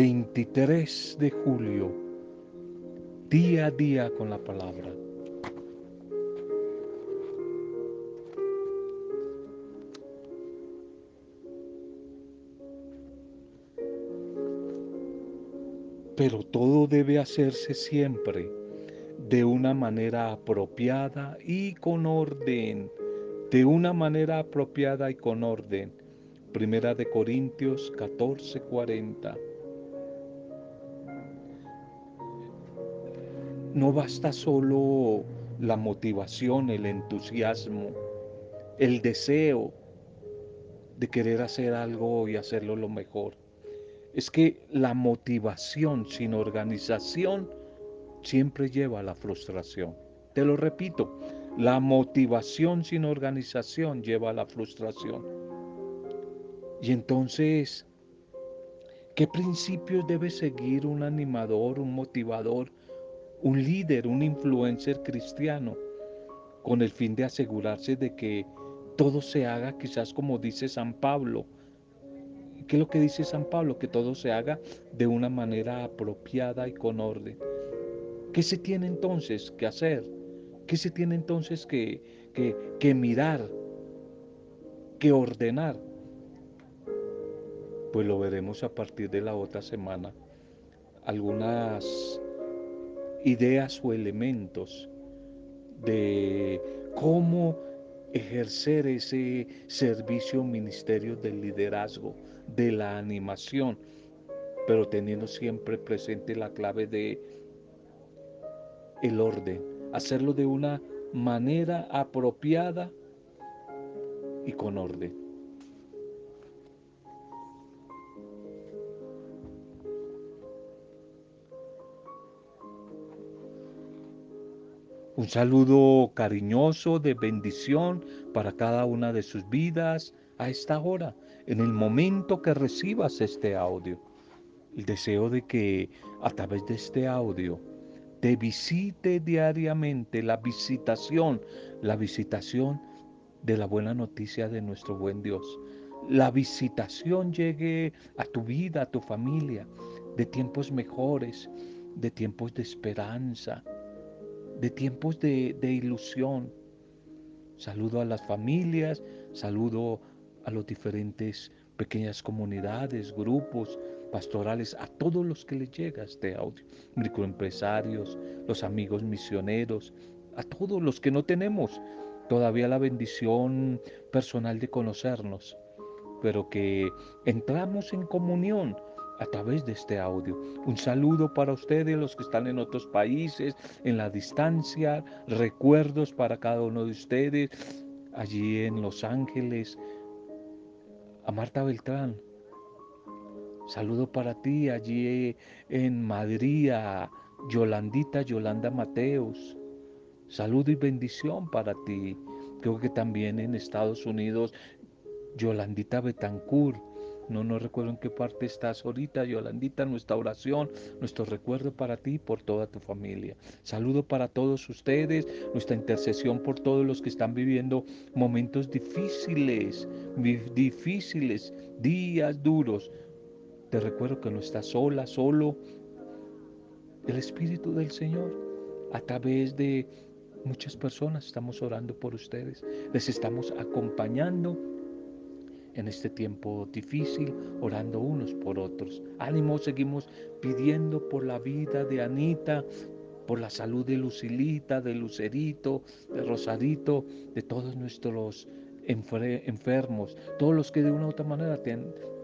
23 de julio, día a día con la palabra. Pero todo debe hacerse siempre de una manera apropiada y con orden. Primera de Corintios 14:40. No basta solo la motivación, el entusiasmo, el deseo de querer hacer algo y hacerlo lo mejor. Es que la motivación sin organización siempre lleva a la frustración. Te lo repito, la motivación sin organización lleva a la frustración. Y entonces, ¿qué principios debe seguir un animador, un motivador, un líder, un influencer cristiano, con el fin de asegurarse de que todo se haga, quizás como dice San Pablo? ¿Qué es lo que dice San Pablo? Que todo se haga de una manera apropiada y con orden. ¿Qué se tiene entonces que hacer? ¿Qué se tiene entonces que mirar, que ordenar? Pues lo veremos a partir de la otra semana. Algunas ideas o elementos de cómo ejercer ese servicio, ministerio del liderazgo, de la animación, pero teniendo siempre presente la clave de el orden, hacerlo de una manera apropiada y con orden. Un saludo cariñoso de bendición para cada una de sus vidas a esta hora, en el momento que recibas este audio. El deseo de que a través de este audio te visite diariamente la visitación de la buena noticia de nuestro buen Dios. La visitación llegue a tu vida, a tu familia, de tiempos mejores, de tiempos de esperanza, de tiempos de ilusión. Saludo a las familias, saludo a los diferentes pequeñas comunidades, grupos pastorales, a todos los que les llega este audio, microempresarios, los amigos misioneros, a todos los que no tenemos todavía la bendición personal de conocernos, pero que entramos en comunión a través de este audio. Un saludo para ustedes, los que están en otros países, en la distancia, recuerdos para cada uno de ustedes, allí en Los Ángeles, a Marta Beltrán. Saludo para ti, allí en Madrid, a Yolandita Mateos. Saludo y bendición para ti. Creo que también en Estados Unidos, Yolandita Betancourt. No recuerdo en qué parte estás ahorita, Yolandita. Nuestra oración, nuestro recuerdo para ti y por toda tu familia. Saludo para todos ustedes, nuestra intercesión por todos los que están viviendo momentos difíciles, días duros. Te recuerdo que no estás sola, solo. El Espíritu del Señor, a través de muchas personas, estamos orando por ustedes. Les estamos acompañando en este tiempo difícil, orando unos por otros. Ánimo, seguimos pidiendo por la vida de Anita, por la salud de Lucilita, de Lucerito, de Rosadito, de todos nuestros enfermos, todos los que de una u otra manera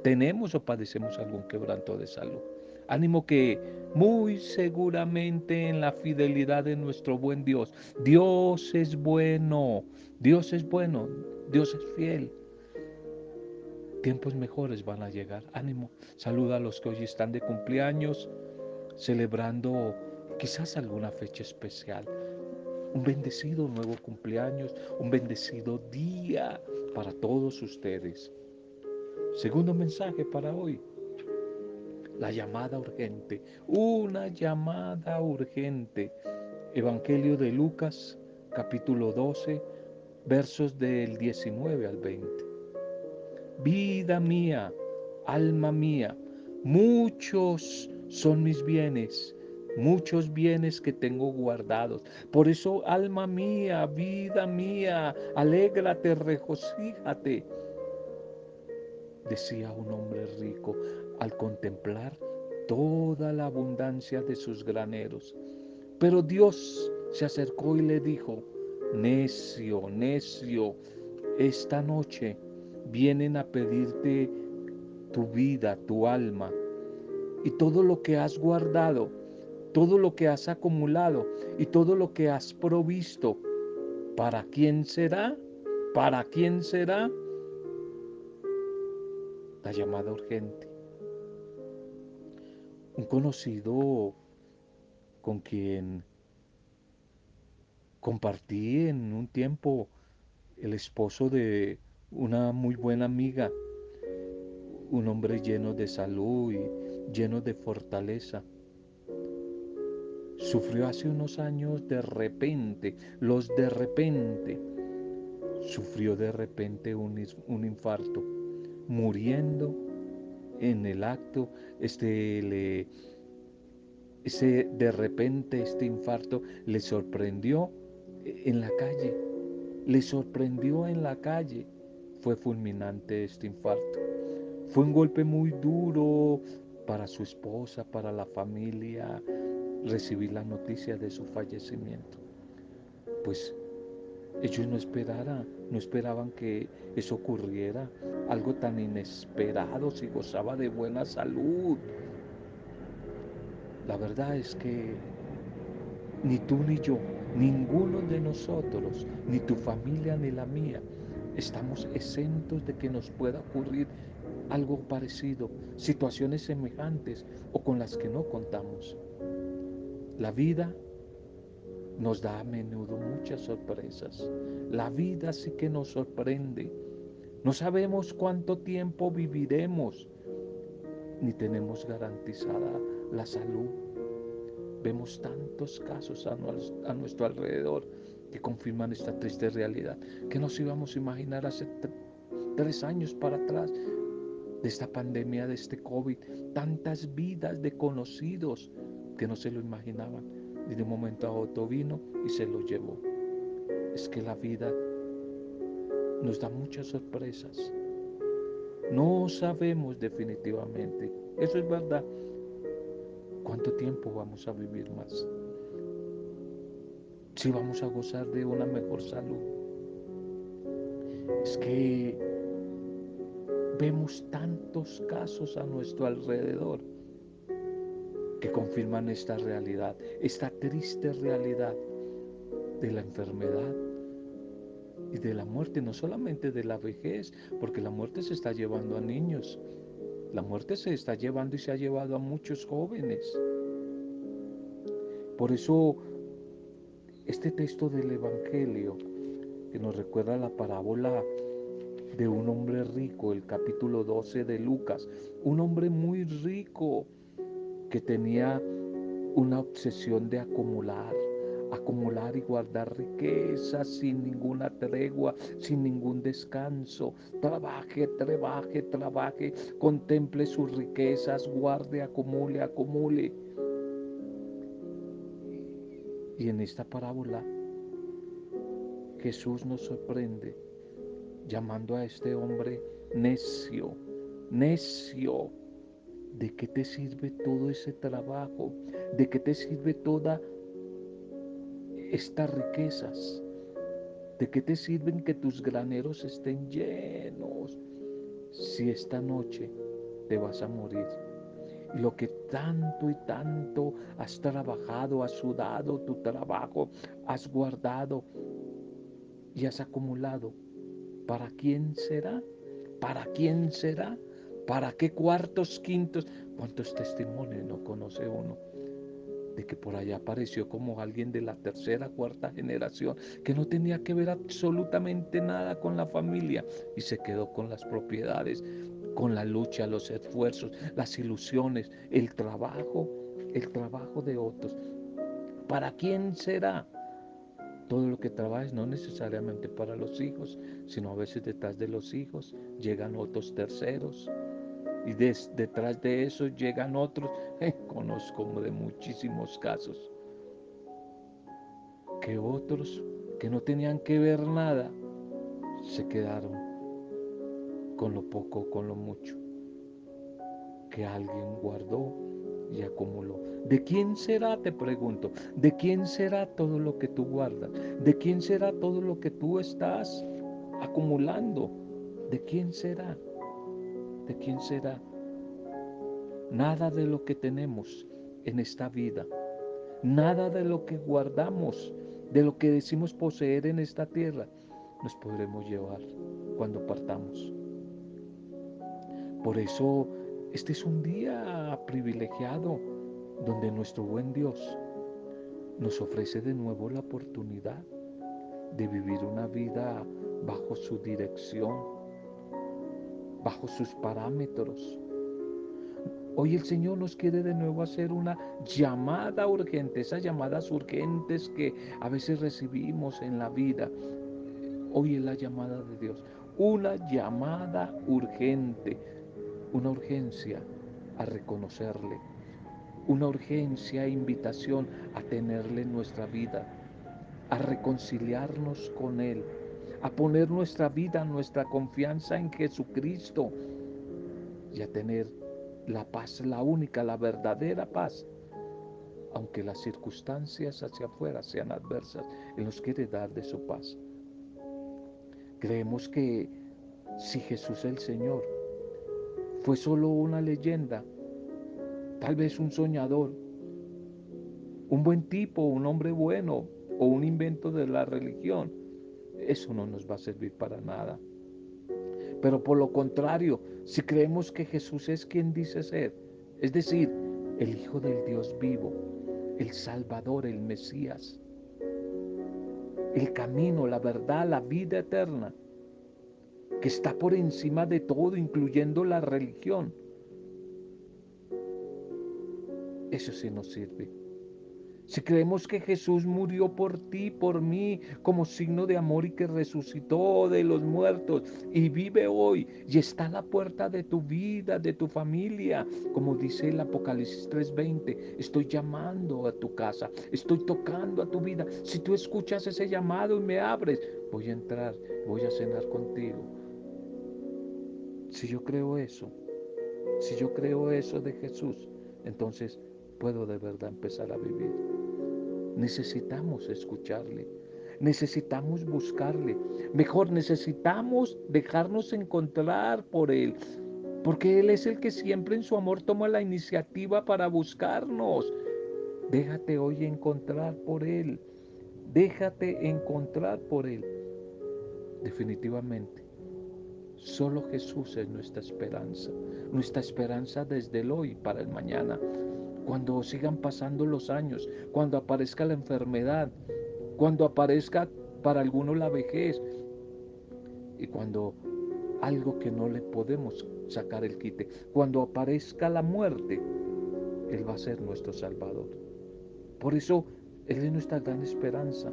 tenemos o padecemos algún quebranto de salud. Ánimo que muy seguramente en la fidelidad de nuestro buen Dios, Dios es bueno, Dios es fiel. Tiempos mejores van a llegar. Ánimo. Saluda a los que hoy están de cumpleaños, celebrando quizás alguna fecha especial. Un bendecido nuevo cumpleaños, un bendecido día para todos ustedes. Segundo mensaje para hoy, la llamada urgente. Una llamada urgente. Evangelio de Lucas, capítulo 12, versos del 19 al 20. Vida mía, alma mía, Muchos son mis bienes, muchos bienes que tengo guardados. Por eso, alma mía, vida mía, alégrate, regocíjate, decía un hombre rico al contemplar toda la abundancia de sus graneros. Pero Dios se acercó y le dijo: necio, necio, esta noche vienen a pedirte tu vida, tu alma, y todo lo que has guardado, todo lo que has acumulado y todo lo que has provisto. ¿Para quién será? ¿Para quién será? La llamada urgente. Un conocido con quien compartí en un tiempo, el esposo de una muy buena amiga, un hombre lleno de salud y lleno de fortaleza, sufrió hace unos años de repente un infarto, muriendo en el acto. Este infarto le sorprendió en la calle, fue fulminante este infarto. Fue un golpe muy duro para su esposa, para la familia, recibir la noticia de su fallecimiento. Pues ellos no esperaban que eso ocurriera, algo tan inesperado, si gozaba de buena salud. La verdad es que ni tú ni yo, ninguno de nosotros, ni tu familia ni la mía, estamos exentos de que nos pueda ocurrir algo parecido, situaciones semejantes o con las que no contamos. La vida nos da a menudo muchas sorpresas. La vida sí que nos sorprende. No sabemos cuánto tiempo viviremos, ni tenemos garantizada la salud. Vemos tantos casos a nuestro alrededor que confirman esta triste realidad, que nos íbamos a imaginar hace 3 años para atrás, de esta pandemia, de este COVID, tantas vidas de conocidos que no se lo imaginaban, y de un momento a otro vino y se lo llevó. Es que la vida nos da muchas sorpresas. No sabemos definitivamente, eso es verdad, cuánto tiempo vamos a vivir más, si vamos a gozar de una mejor salud. Es que vemos tantos casos a nuestro alrededor que confirman esta realidad, esta triste realidad de la enfermedad y de la muerte, no solamente de la vejez, porque la muerte se está llevando a niños, la muerte se está llevando y se ha llevado a muchos jóvenes. Por eso, este texto del Evangelio, que nos recuerda la parábola de un hombre rico, el capítulo 12 de Lucas, un hombre muy rico, que tenía una obsesión de acumular y guardar riquezas sin ninguna tregua, sin ningún descanso. Trabaje, contemple sus riquezas, guarde, acumule. Y en esta parábola Jesús nos sorprende llamando a este hombre necio. ¿De qué te sirve todo ese trabajo? ¿De qué te sirve todas estas riquezas? ¿De qué te sirven que tus graneros estén llenos si esta noche te vas a morir? Y lo que tanto y tanto has trabajado, has sudado tu trabajo, has guardado y has acumulado, ¿para quién será? ¿Para quién será? ¿Para qué cuartos, quintos? ¿Cuántos testimonios no conoce uno? De que por allá apareció como alguien de la tercera, cuarta generación, que no tenía que ver absolutamente nada con la familia y se quedó con las propiedades, con la lucha, los esfuerzos, las ilusiones, el trabajo de otros. ¿Para quién será? Todo lo que trabajes, no necesariamente para los hijos, sino a veces detrás de los hijos llegan otros terceros. y detrás de eso llegan otros. Conozco de muchísimos casos que otros que no tenían que ver nada se quedaron con lo poco, con lo mucho que alguien guardó y acumuló. ¿De quién será, te pregunto? ¿De quién será todo lo que tú guardas? ¿De quién será todo lo que tú estás acumulando? ¿De quién será? ¿De quién será? Nada de lo que tenemos en esta vida, nada de lo que guardamos, de lo que decimos poseer en esta tierra, nos podremos llevar cuando partamos. Por eso, este es un día privilegiado donde nuestro buen Dios nos ofrece de nuevo la oportunidad de vivir una vida bajo su dirección, bajo sus parámetros. Hoy el Señor nos quiere de nuevo hacer una llamada urgente, esas llamadas urgentes que a veces recibimos en la vida. Hoy es la llamada de Dios, una llamada urgente. Una urgencia a reconocerle, una urgencia e invitación a tenerle en nuestra vida, a reconciliarnos con Él, a poner nuestra vida, nuestra confianza en Jesucristo y a tener la paz, la única, la verdadera paz, aunque las circunstancias hacia afuera sean adversas. Él nos quiere dar de su paz. Creemos que si Jesús el Señor fue solo una leyenda, tal vez un soñador, un buen tipo, un hombre bueno o un invento de la religión, eso no nos va a servir para nada. Pero por lo contrario, si creemos que Jesús es quien dice ser, es decir, el Hijo del Dios vivo, el Salvador, el Mesías, el camino, la verdad, la vida eterna, que está por encima de todo, incluyendo la religión. Eso sí nos sirve. Si creemos que Jesús murió por ti, por mí, como signo de amor y que resucitó de los muertos y vive hoy y está a la puerta de tu vida, de tu familia, como dice el Apocalipsis 3:20, estoy llamando a tu casa, estoy tocando a tu vida. Si tú escuchas ese llamado y me abres, voy a entrar, voy a cenar contigo. Si yo creo eso, si yo creo eso de Jesús, entonces puedo de verdad empezar a vivir. Necesitamos escucharle, necesitamos buscarle, mejor necesitamos dejarnos encontrar por Él, porque Él es el que siempre en su amor toma la iniciativa para buscarnos. Déjate hoy encontrar por Él, déjate encontrar por Él. Definitivamente, solo Jesús es nuestra esperanza desde el hoy para el mañana. Cuando sigan pasando los años, cuando aparezca la enfermedad, cuando aparezca para algunos la vejez y cuando algo que no le podemos sacar el quite, cuando aparezca la muerte, Él va a ser nuestro Salvador. Por eso, Él es nuestra gran esperanza.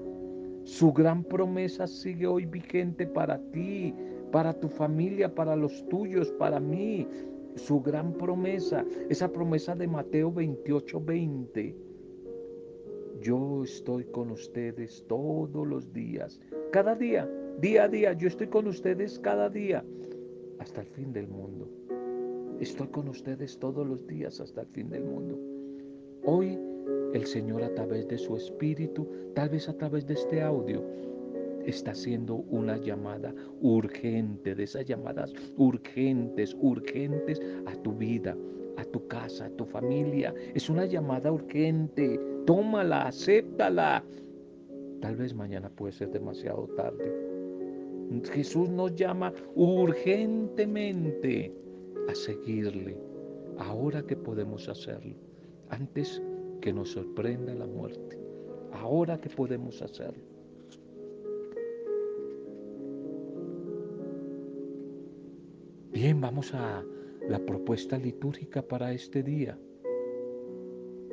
Su gran promesa sigue hoy vigente para ti, para tu familia, para los tuyos, para mí. Su gran promesa, esa promesa de Mateo 28:20. Yo estoy con ustedes todos los días, cada día, día a día. Yo estoy con ustedes cada día, hasta el fin del mundo. Estoy con ustedes todos los días, hasta el fin del mundo. Hoy, el Señor, a través de su Espíritu, tal vez a través de este audio, está haciendo una llamada urgente, de esas llamadas urgentes, urgentes a tu vida, a tu casa, a tu familia. Es una llamada urgente, tómala, acéptala. Tal vez mañana puede ser demasiado tarde. Jesús nos llama urgentemente a seguirle, ahora que podemos hacerlo, antes que nos sorprenda la muerte, ahora que podemos hacerlo. Bien, vamos a la propuesta litúrgica para este día.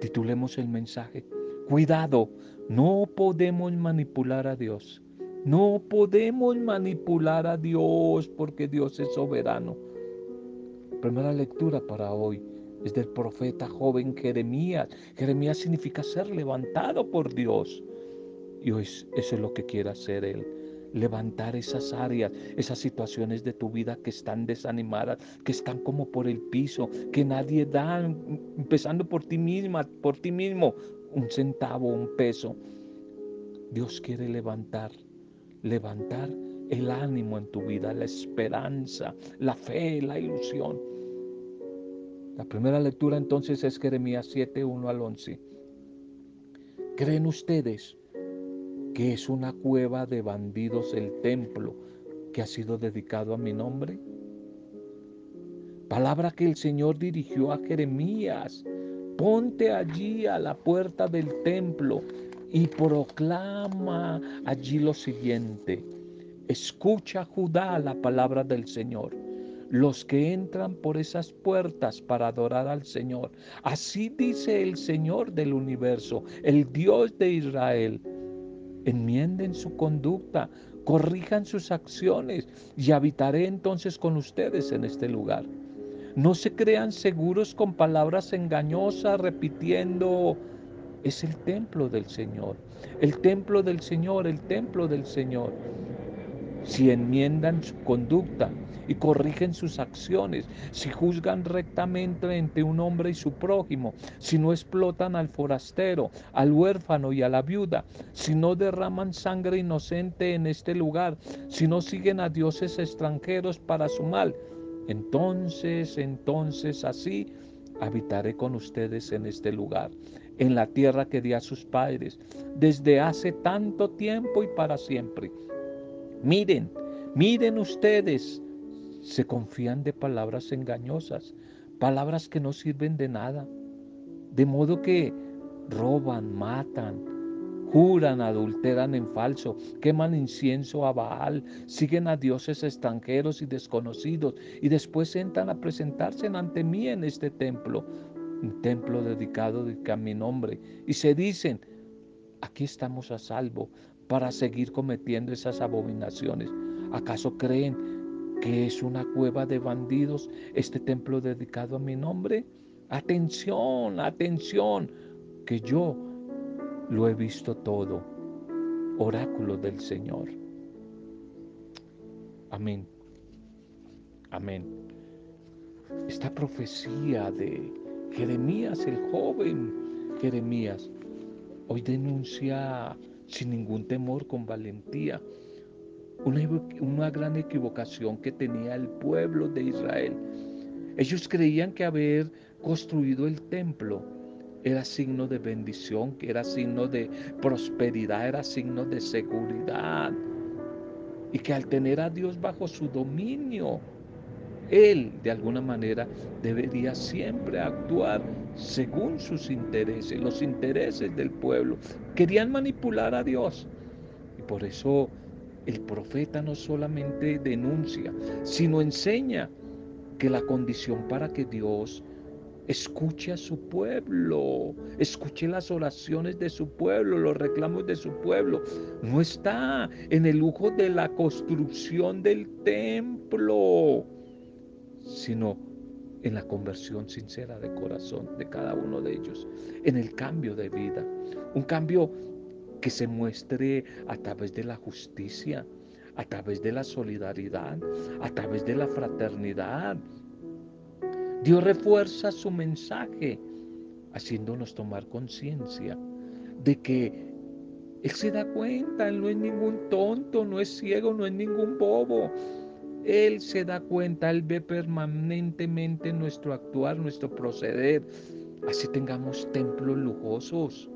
Titulemos el mensaje: cuidado, no podemos manipular a Dios. No podemos manipular a Dios porque Dios es soberano. Primera lectura para hoy es del profeta joven Jeremías. Jeremías significa ser levantado por Dios. Y hoy eso es lo que quiere hacer Él. Levantar esas áreas, esas situaciones de tu vida que están desanimadas, que están como por el piso, que nadie da, empezando por ti misma, por ti mismo, un centavo, un peso. Dios quiere levantar el ánimo en tu vida, la esperanza, la fe, la ilusión. La primera lectura entonces es Jeremías 7, 1 al 11. ¿Creen ustedes que es una cueva de bandidos el templo que ha sido dedicado a mi nombre? Palabra que el Señor dirigió a Jeremías. Ponte allí a la puerta del templo y proclama allí lo siguiente. Escucha, Judá, la palabra del Señor. Los que entran por esas puertas para adorar al Señor. Así dice el Señor del universo, el Dios de Israel. Enmienden su conducta, corrijan sus acciones y habitaré entonces con ustedes en este lugar. No se crean seguros con palabras engañosas repitiendo, es el templo del Señor, el templo del Señor, el templo del Señor. Si enmiendan su conducta y corrigen sus acciones, si juzgan rectamente entre un hombre y su prójimo, si no explotan al forastero, al huérfano y a la viuda, si no derraman sangre inocente en este lugar, si no siguen a dioses extranjeros para su mal, entonces así habitaré con ustedes en este lugar, en la tierra que di a sus padres, desde hace tanto tiempo y para siempre. Miren ustedes, se confían de palabras engañosas, palabras que no sirven de nada, de modo que roban, matan, juran, adulteran en falso, queman incienso a Baal, siguen a dioses extranjeros y desconocidos, y después entran a presentarse ante mí en este templo, un templo dedicado a mi nombre, y se dicen, aquí estamos a salvo, para seguir cometiendo esas abominaciones. ¿Acaso creen que es una cueva de bandidos este templo dedicado a mi nombre? Atención, atención, que yo lo he visto todo. Oráculo del Señor. Amén. Amén. Esta profecía de Jeremías, el joven Jeremías, hoy denuncia sin ningún temor, con valentía, una gran equivocación que tenía el pueblo de Israel. Ellos creían que haber construido el templo era signo de bendición, que era signo de prosperidad, era signo de seguridad. Y que al tener a Dios bajo su dominio, Él, de alguna manera, debería siempre actuar según sus intereses, los intereses del pueblo. Querían manipular a Dios. Y por eso el profeta no solamente denuncia, sino enseña que la condición para que Dios escuche a su pueblo, escuche las oraciones de su pueblo, los reclamos de su pueblo, no está en el lujo de la construcción del templo, sino en la conversión sincera de corazón de cada uno de ellos, en el cambio de vida, un cambio que se muestre a través de la justicia, a través de la solidaridad, a través de la fraternidad. Dios refuerza su mensaje, haciéndonos tomar conciencia de que Él se da cuenta, Él no es ningún tonto, no es ciego, no es ningún bobo. Él se da cuenta, Él ve permanentemente nuestro actuar, nuestro proceder. Así tengamos templos lujosos.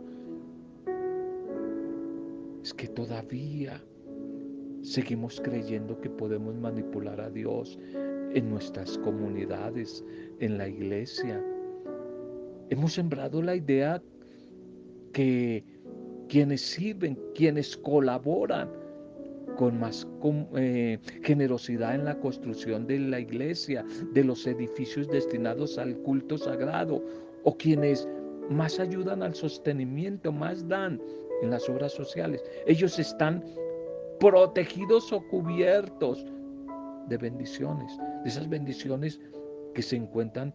Es que todavía seguimos creyendo que podemos manipular a Dios en nuestras comunidades, en la iglesia. Hemos sembrado la idea que quienes sirven, quienes colaboran, con más generosidad en la construcción de la iglesia, de los edificios destinados al culto sagrado, o quienes más ayudan al sostenimiento, más dan en las obras sociales. Ellos están protegidos o cubiertos de bendiciones, de esas bendiciones que se encuentran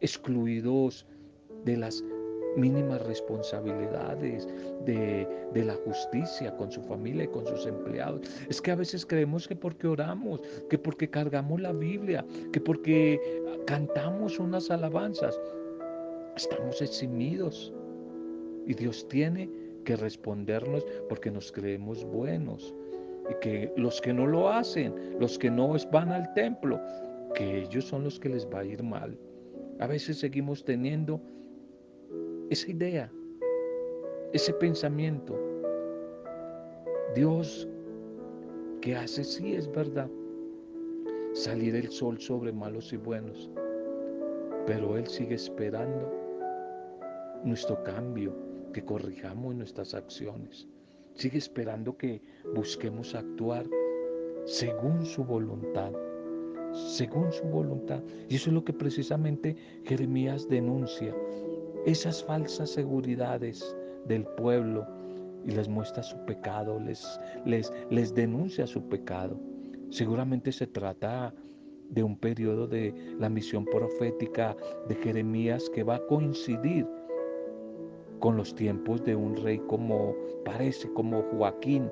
excluidos de las mínimas responsabilidades de la justicia con su familia y con sus empleados. Es que a veces creemos que porque oramos, que porque cargamos la Biblia, que porque cantamos unas alabanzas, estamos eximidos. Y Dios tiene que respondernos porque nos creemos buenos. Y que los que no lo hacen, los que no van al templo, que ellos son los que les va a ir mal. A veces seguimos teniendo esa idea, ese pensamiento. Dios, ¿qué hace? Sí, es verdad, salir el sol sobre malos y buenos, pero Él sigue esperando nuestro cambio, que corrijamos nuestras acciones. Sigue esperando que busquemos actuar según su voluntad, según su voluntad. Y eso es lo que precisamente Jeremías denuncia. Esas falsas seguridades del pueblo, y les muestra su pecado, les denuncia su pecado. Seguramente se trata de un periodo de la misión profética de Jeremías que va a coincidir con los tiempos de un rey como Joaquín,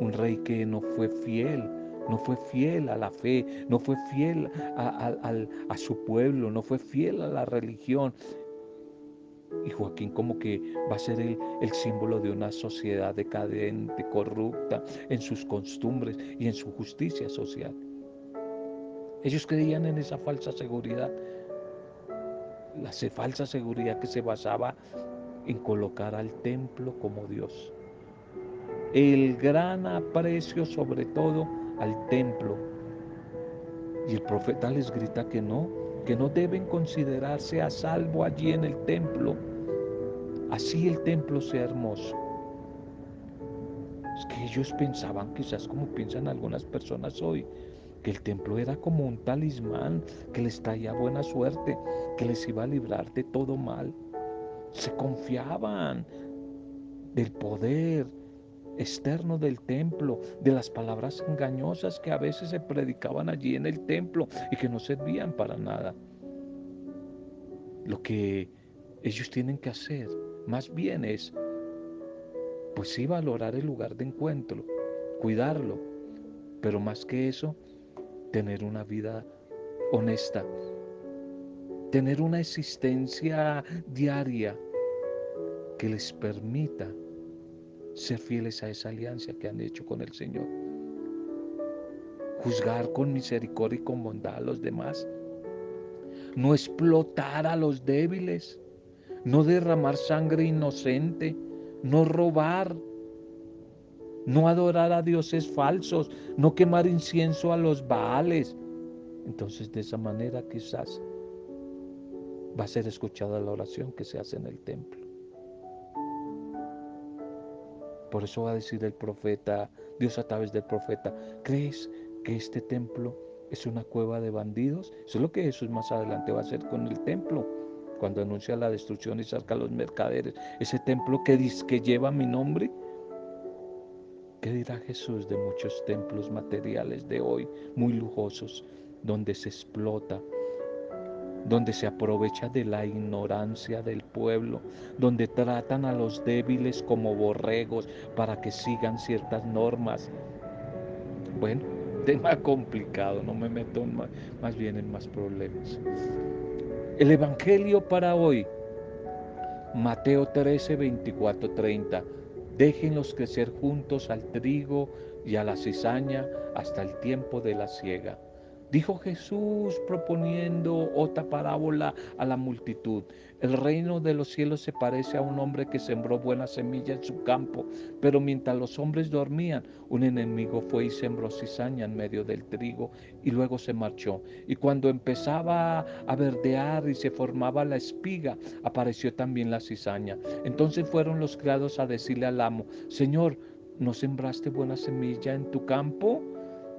un rey que no fue fiel a la fe, no fue fiel a su pueblo, no fue fiel a la religión. Y Joaquín como que va a ser el símbolo de una sociedad decadente, corrupta en sus costumbres y en su justicia social. Ellos creían en esa falsa seguridad, la falsa seguridad que se basaba en colocar al templo como Dios. El gran aprecio sobre todo al templo. Y el profeta les grita que no deben considerarse a salvo allí en el templo, así el templo sea hermoso. Es que ellos pensaban, quizás como piensan algunas personas hoy, que el templo era como un talismán que les traía buena suerte, que les iba a librar de todo mal. Se confiaban del poder externo del templo, de las palabras engañosas que a veces se predicaban allí en el templo y que no servían para nada. Lo que ellos tienen que hacer más bien es, pues sí, valorar el lugar de encuentro, cuidarlo, pero más que eso, tener una vida honesta, tener una existencia diaria que les permita ser fieles a esa alianza que han hecho con el Señor. Juzgar con misericordia y con bondad a los demás. No explotar a los débiles. No derramar sangre inocente. No robar. No adorar a dioses falsos. No quemar incienso a los baales. Entonces, de esa manera quizás va a ser escuchada la oración que se hace en el templo. Por eso va a decir el profeta, Dios a través del profeta, ¿crees que este templo es una cueva de bandidos? Eso es lo que Jesús más adelante va a hacer con el templo, cuando anuncia la destrucción y saca a los mercaderes. Ese templo que dice que lleva mi nombre. ¿Qué dirá Jesús de muchos templos materiales de hoy, muy lujosos, donde se explota, donde se aprovecha de la ignorancia del pueblo, donde tratan a los débiles como borregos para que sigan ciertas normas? Bueno, tema complicado, no me meto más bien en más problemas. El Evangelio para hoy, Mateo 13, 24, 30. Déjenlos crecer juntos al trigo y a la cizaña hasta el tiempo de la siega. Dijo Jesús proponiendo otra parábola a la multitud. El reino de los cielos se parece a un hombre que sembró buena semilla en su campo, pero mientras los hombres dormían, un enemigo fue y sembró cizaña en medio del trigo y luego se marchó. Y cuando empezaba a verdear y se formaba la espiga, apareció también la cizaña. Entonces fueron los criados a decirle al amo, Señor, ¿no sembraste buena semilla en tu campo?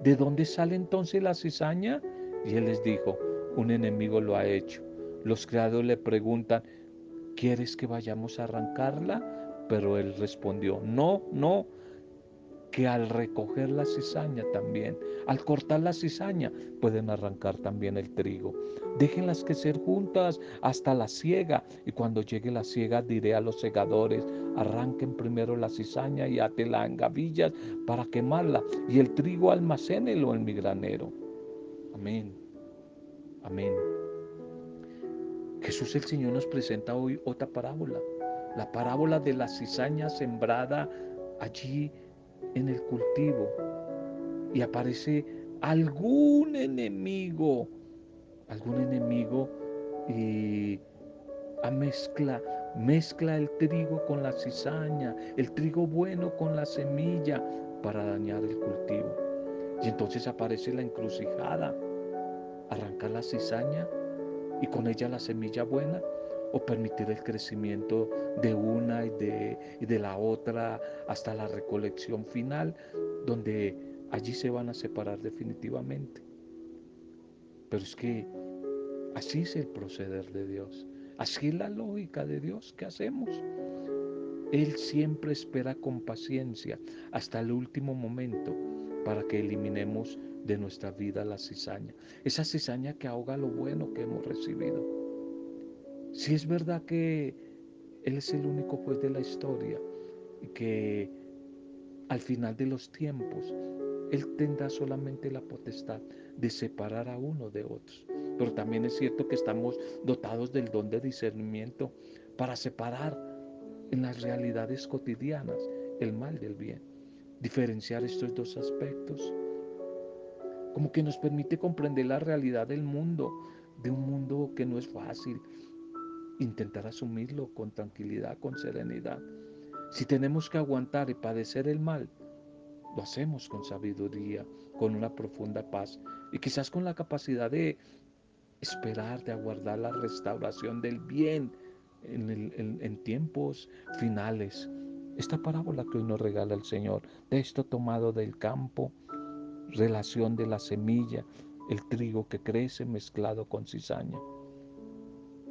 ¿De dónde sale entonces la cizaña? Y él les dijo, un enemigo lo ha hecho. Los criados le preguntan, ¿quieres que vayamos a arrancarla? Pero él respondió, no, que al recoger la cizaña también, al cortar la cizaña, pueden arrancar también el trigo. Déjenlas crecer juntas hasta la siega, y cuando llegue la siega diré a los segadores: arranquen primero la cizaña y átela en gavillas para quemarla, y el trigo almacénelo en mi granero. Amén, amén. Jesús el Señor nos presenta hoy otra parábola, la parábola de la cizaña sembrada allí en el cultivo, y aparece algún enemigo y mezcla el trigo con la cizaña, el trigo bueno con la semilla, para dañar el cultivo. Y entonces aparece la encrucijada: arrancar la cizaña y con ella la semilla buena, o permitir el crecimiento de una y de la otra hasta la recolección final, donde allí se van a separar definitivamente. Pero es que así es el proceder de Dios, así es la lógica de Dios. ¿Qué hacemos? Él siempre espera con paciencia hasta el último momento para que eliminemos de nuestra vida la cizaña, esa cizaña que ahoga lo bueno que hemos recibido. Si es verdad que Él es el único juez de la historia y que al final de los tiempos Él tendrá solamente la potestad de separar a uno de otros, pero también es cierto que estamos dotados del don de discernimiento para separar en las realidades cotidianas el mal del bien, diferenciar estos dos aspectos, como que nos permite comprender la realidad del mundo, de un mundo que no es fácil. Intentar asumirlo con tranquilidad, con serenidad. Si tenemos que aguantar y padecer el mal, lo hacemos con sabiduría, con una profunda paz y quizás con la capacidad de esperar, de aguardar la restauración del bien en tiempos finales. Esta parábola que hoy nos regala el Señor, texto tomado del campo, relación de la semilla, el trigo que crece mezclado con cizaña.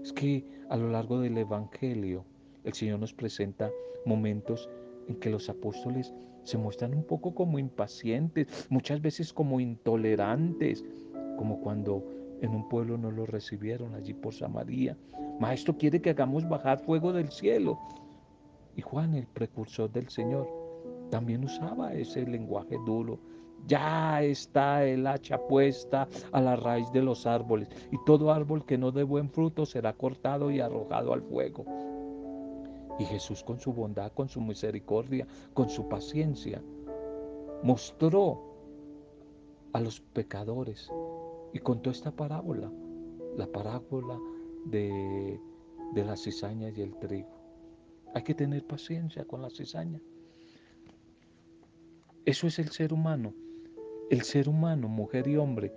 Es que a lo largo del Evangelio el Señor nos presenta momentos en que los apóstoles se muestran un poco como impacientes, muchas veces como intolerantes, como cuando en un pueblo no lo recibieron allí por Samaria. Maestro, quiere que hagamos bajar fuego del cielo. Y Juan, el precursor del Señor, también usaba ese lenguaje duro. Ya está el hacha puesta a la raíz de los árboles, y todo árbol que no dé buen fruto será cortado y arrojado al fuego. Y Jesús, con su bondad, con su misericordia, con su paciencia, mostró a los pecadores y contó esta parábola, la parábola de la cizaña y el trigo. Hay que tener paciencia con la cizaña. Eso es el ser humano. El ser humano, mujer y hombre,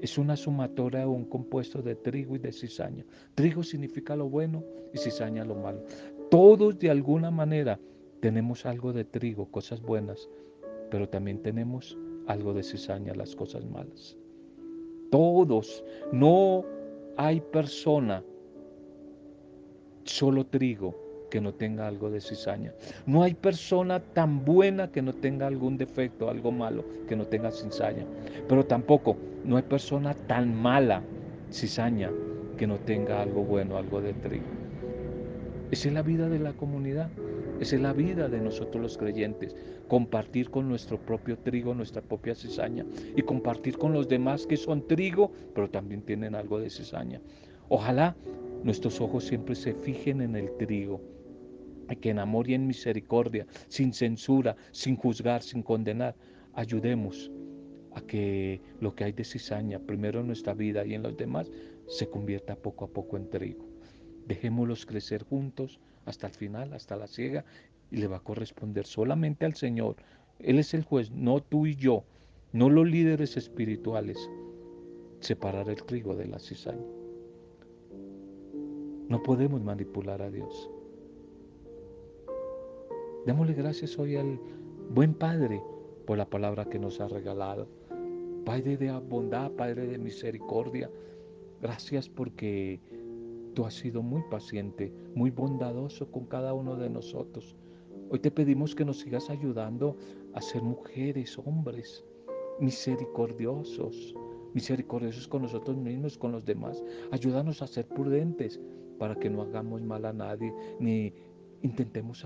es una sumatoria o un compuesto de trigo y de cizaña. Trigo significa lo bueno y cizaña lo malo. Todos de alguna manera tenemos algo de trigo, cosas buenas, pero también tenemos algo de cizaña, las cosas malas. Todos, no hay persona, solo trigo, que no tenga algo de cizaña. No hay persona tan buena que no tenga algún defecto, algo malo, que no tenga cizaña. Pero tampoco no hay persona tan mala, cizaña, que no tenga algo bueno, algo de trigo. Esa es la vida de la comunidad, esa es la vida de nosotros los creyentes, compartir con nuestro propio trigo, nuestra propia cizaña, y compartir con los demás que son trigo, pero también tienen algo de cizaña. Ojalá nuestros ojos siempre se fijen en el trigo, que en amor y en misericordia, sin censura, sin juzgar, sin condenar, ayudemos a que lo que hay de cizaña, primero en nuestra vida y en los demás, se convierta poco a poco en trigo. Dejémoslos crecer juntos hasta el final, hasta la siega, y le va a corresponder solamente al Señor. Él es el juez, no tú y yo, no los líderes espirituales, separar el trigo de la cizaña. No podemos manipular a Dios. Démosle gracias hoy al buen Padre por la palabra que nos ha regalado. Padre de bondad, Padre de misericordia, gracias porque tú has sido muy paciente, muy bondadoso con cada uno de nosotros. Hoy te pedimos que nos sigas ayudando a ser mujeres, hombres, misericordiosos con nosotros mismos, con los demás. Ayúdanos a ser prudentes para que no hagamos mal a nadie, ni intentemos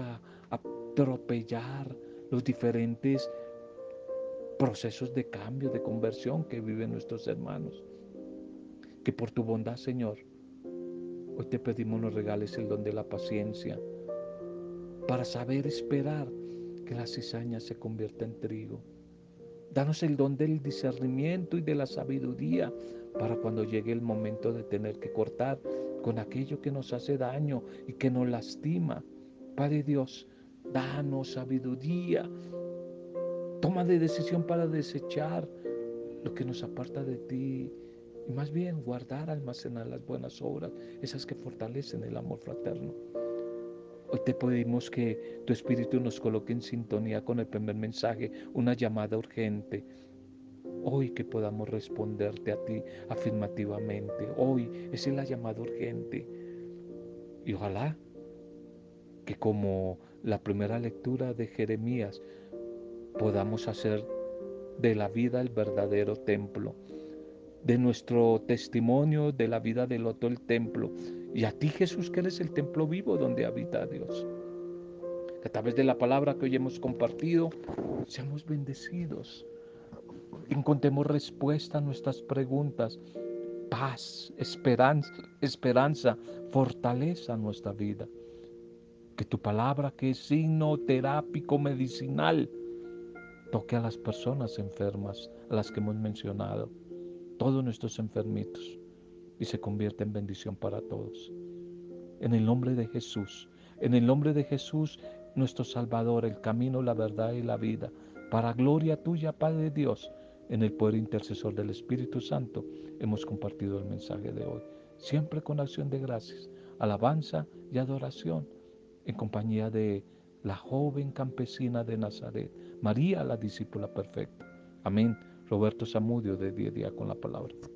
atropellar los diferentes procesos de cambio, de conversión que viven nuestros hermanos. Que por tu bondad, Señor, hoy te pedimos nos regales el don de la paciencia para saber esperar que la cizaña se convierta en trigo. Danos el don del discernimiento y de la sabiduría para cuando llegue el momento de tener que cortar con aquello que nos hace daño y que nos lastima. Padre Dios, danos sabiduría, toma de decisión para desechar lo que nos aparta de ti y más bien guardar, almacenar las buenas obras, esas que fortalecen el amor fraterno. Hoy te pedimos que tu Espíritu nos coloque en sintonía con el primer mensaje, una llamada urgente. Hoy que podamos responderte a ti afirmativamente. Hoy esa es la llamada urgente. Y ojalá que como la primera lectura de Jeremías podamos hacer de la vida el verdadero templo, de nuestro testimonio, de la vida del otro el templo. Y a ti, Jesús, que eres el templo vivo donde habita Dios. Que a través de la palabra que hoy hemos compartido seamos bendecidos. Encontremos respuesta a nuestras preguntas, paz, esperanza, fortaleza en nuestra vida. Que tu palabra, que es signo terápico medicinal, toque a las personas enfermas, a las que hemos mencionado, todos nuestros enfermitos, y se convierta en bendición para todos. En el nombre de Jesús, nuestro Salvador, el camino, la verdad y la vida, para gloria tuya, Padre Dios, en el poder intercesor del Espíritu Santo, hemos compartido el mensaje de hoy, siempre con acción de gracias, alabanza y adoración, en compañía de la joven campesina de Nazaret, María, la discípula perfecta. Amén. Roberto Samudio, de Día a Día con la Palabra.